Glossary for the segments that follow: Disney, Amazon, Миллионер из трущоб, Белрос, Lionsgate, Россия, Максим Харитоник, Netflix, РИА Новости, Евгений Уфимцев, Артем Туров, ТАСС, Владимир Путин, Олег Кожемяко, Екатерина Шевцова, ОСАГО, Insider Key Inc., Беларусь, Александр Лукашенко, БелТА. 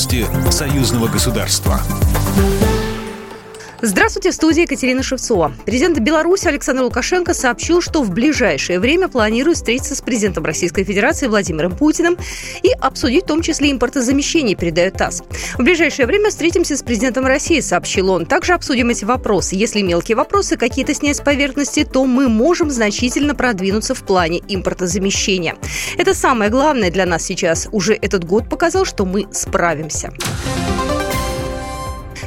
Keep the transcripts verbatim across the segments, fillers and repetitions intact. власти союзного государства. Здравствуйте, в студии Екатерина Шевцова. Президент Беларуси Александр Лукашенко сообщил, что в ближайшее время планирует встретиться с президентом Российской Федерации Владимиром Путиным и обсудить в том числе импортозамещение, передает ТАСС. В ближайшее время встретимся с президентом России, сообщил он. Также обсудим эти вопросы. Если мелкие вопросы какие-то снять с поверхности, то мы можем значительно продвинуться в плане импортозамещения. Это самое главное для нас сейчас. Уже этот год показал, что мы справимся.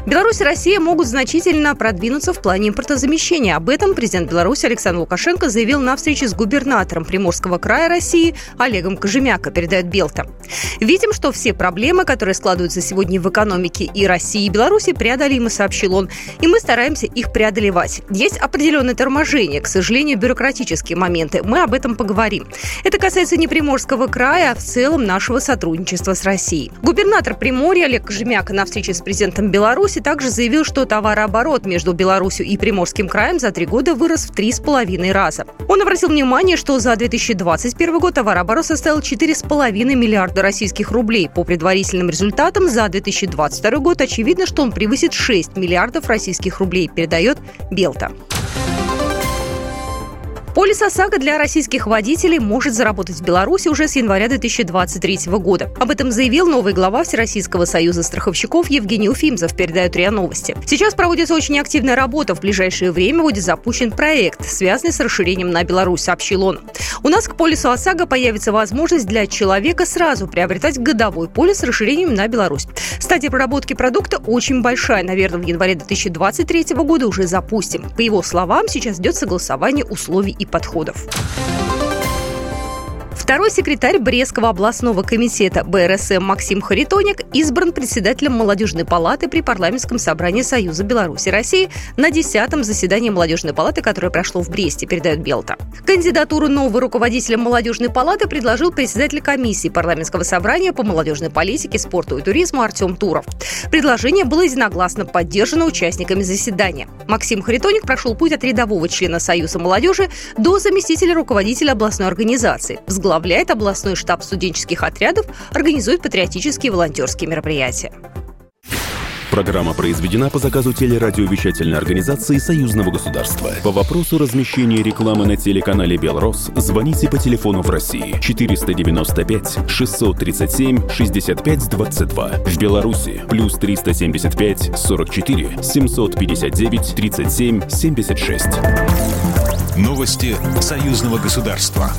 Беларусь и Россия могут значительно продвинуться в плане импортозамещения. Об этом президент Беларуси Александр Лукашенко заявил на встрече с губернатором Приморского края России Олегом Кожемяко, передает БелТА. Видим, что все проблемы, которые складываются сегодня в экономике и России, и Беларуси, преодолимы, сообщил он, и мы стараемся их преодолевать. Есть определенное торможение, к сожалению, бюрократические моменты. Мы об этом поговорим. Это касается не Приморского края, а в целом нашего сотрудничества с Россией. Губернатор Приморья Олег Кожемяко на встрече с президентом Беларуси также заявил, что товарооборот между Беларусью и Приморским краем за три года вырос в три с половиной раза. Он обратил внимание, что за две тысячи двадцать первый год товарооборот составил четыре с половиной миллиарда российских рублей. По предварительным результатам за две тысячи двадцать второй год очевидно, что он превысит шесть миллиардов российских рублей, передает БелТА. Полис ОСАГО для российских водителей может заработать в Беларуси уже с января две тысячи двадцать третьего года. Об этом заявил новый глава Всероссийского союза страховщиков Евгений Уфимцев, передает РИА Новости. Сейчас проводится очень активная работа. В ближайшее время будет запущен проект, связанный с расширением на Беларусь, сообщил он. У нас к полису ОСАГО появится возможность для человека сразу приобретать годовой полис с расширением на Беларусь. Стадия проработки продукта очень большая. Наверное, в январе две тысячи двадцать третьего года уже запустим. По его словам, сейчас идет согласование условий и подходов. Второй секретарь Брестского областного комитета Бэ Эр Эс Эм Максим Харитоник избран председателем Молодежной палаты при парламентском собрании Союза Беларуси и России на десятом заседании Молодежной палаты, которое прошло в Бресте, передает БелТА. Кандидатуру нового руководителя Молодежной палаты предложил председатель комиссии парламентского собрания по молодежной политике, спорту и туризму Артем Туров. Предложение было единогласно поддержано участниками заседания. Максим Харитоник прошел путь от рядового члена Союза молодежи до заместителя руководителя областной организации. Возглавляет областной штаб студенческих отрядов, организует патриотические и волонтерские мероприятия. Программа произведена по заказу телерадиовещательной организации Союзного государства. По вопросу размещения рекламы на телеканале «Белрос» звоните по телефону в России четыреста девяносто пять шестьсот тридцать семь шестьдесят пять двадцать два. В Беларуси плюс триста семьдесят пять сорок четыре семьсот пятьдесят девять тридцать семь семьдесят шесть. Новости Союзного государства.